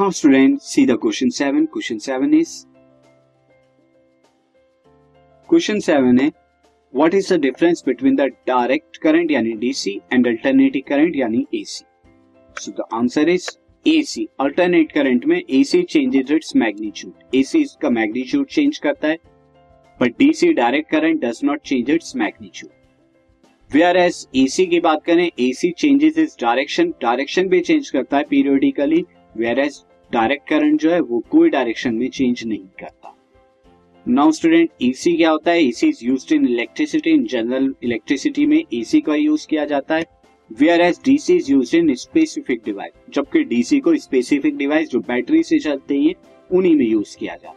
Now students, see the question 7. Question 7 is what is the difference between the direct current यानी DC and alternating current यानी AC? So the answer is AC. Alternate current में AC changes its magnitude. AC इसका magnitude change करता है, but DC direct current does not change its magnitude. Whereas AC की बात करें, AC changes its direction. Direction भी change करता है periodically. Whereas direct current जो है वो कोई direction में change नहीं करता. Now student, AC क्या होता है? AC is used in electricity, in general electricity में AC का use किया जाता है. Whereas DC is used in specific device. जबकि DC को specific device जो बैटरी से चलते हैं उन्हीं में use किया जाता है.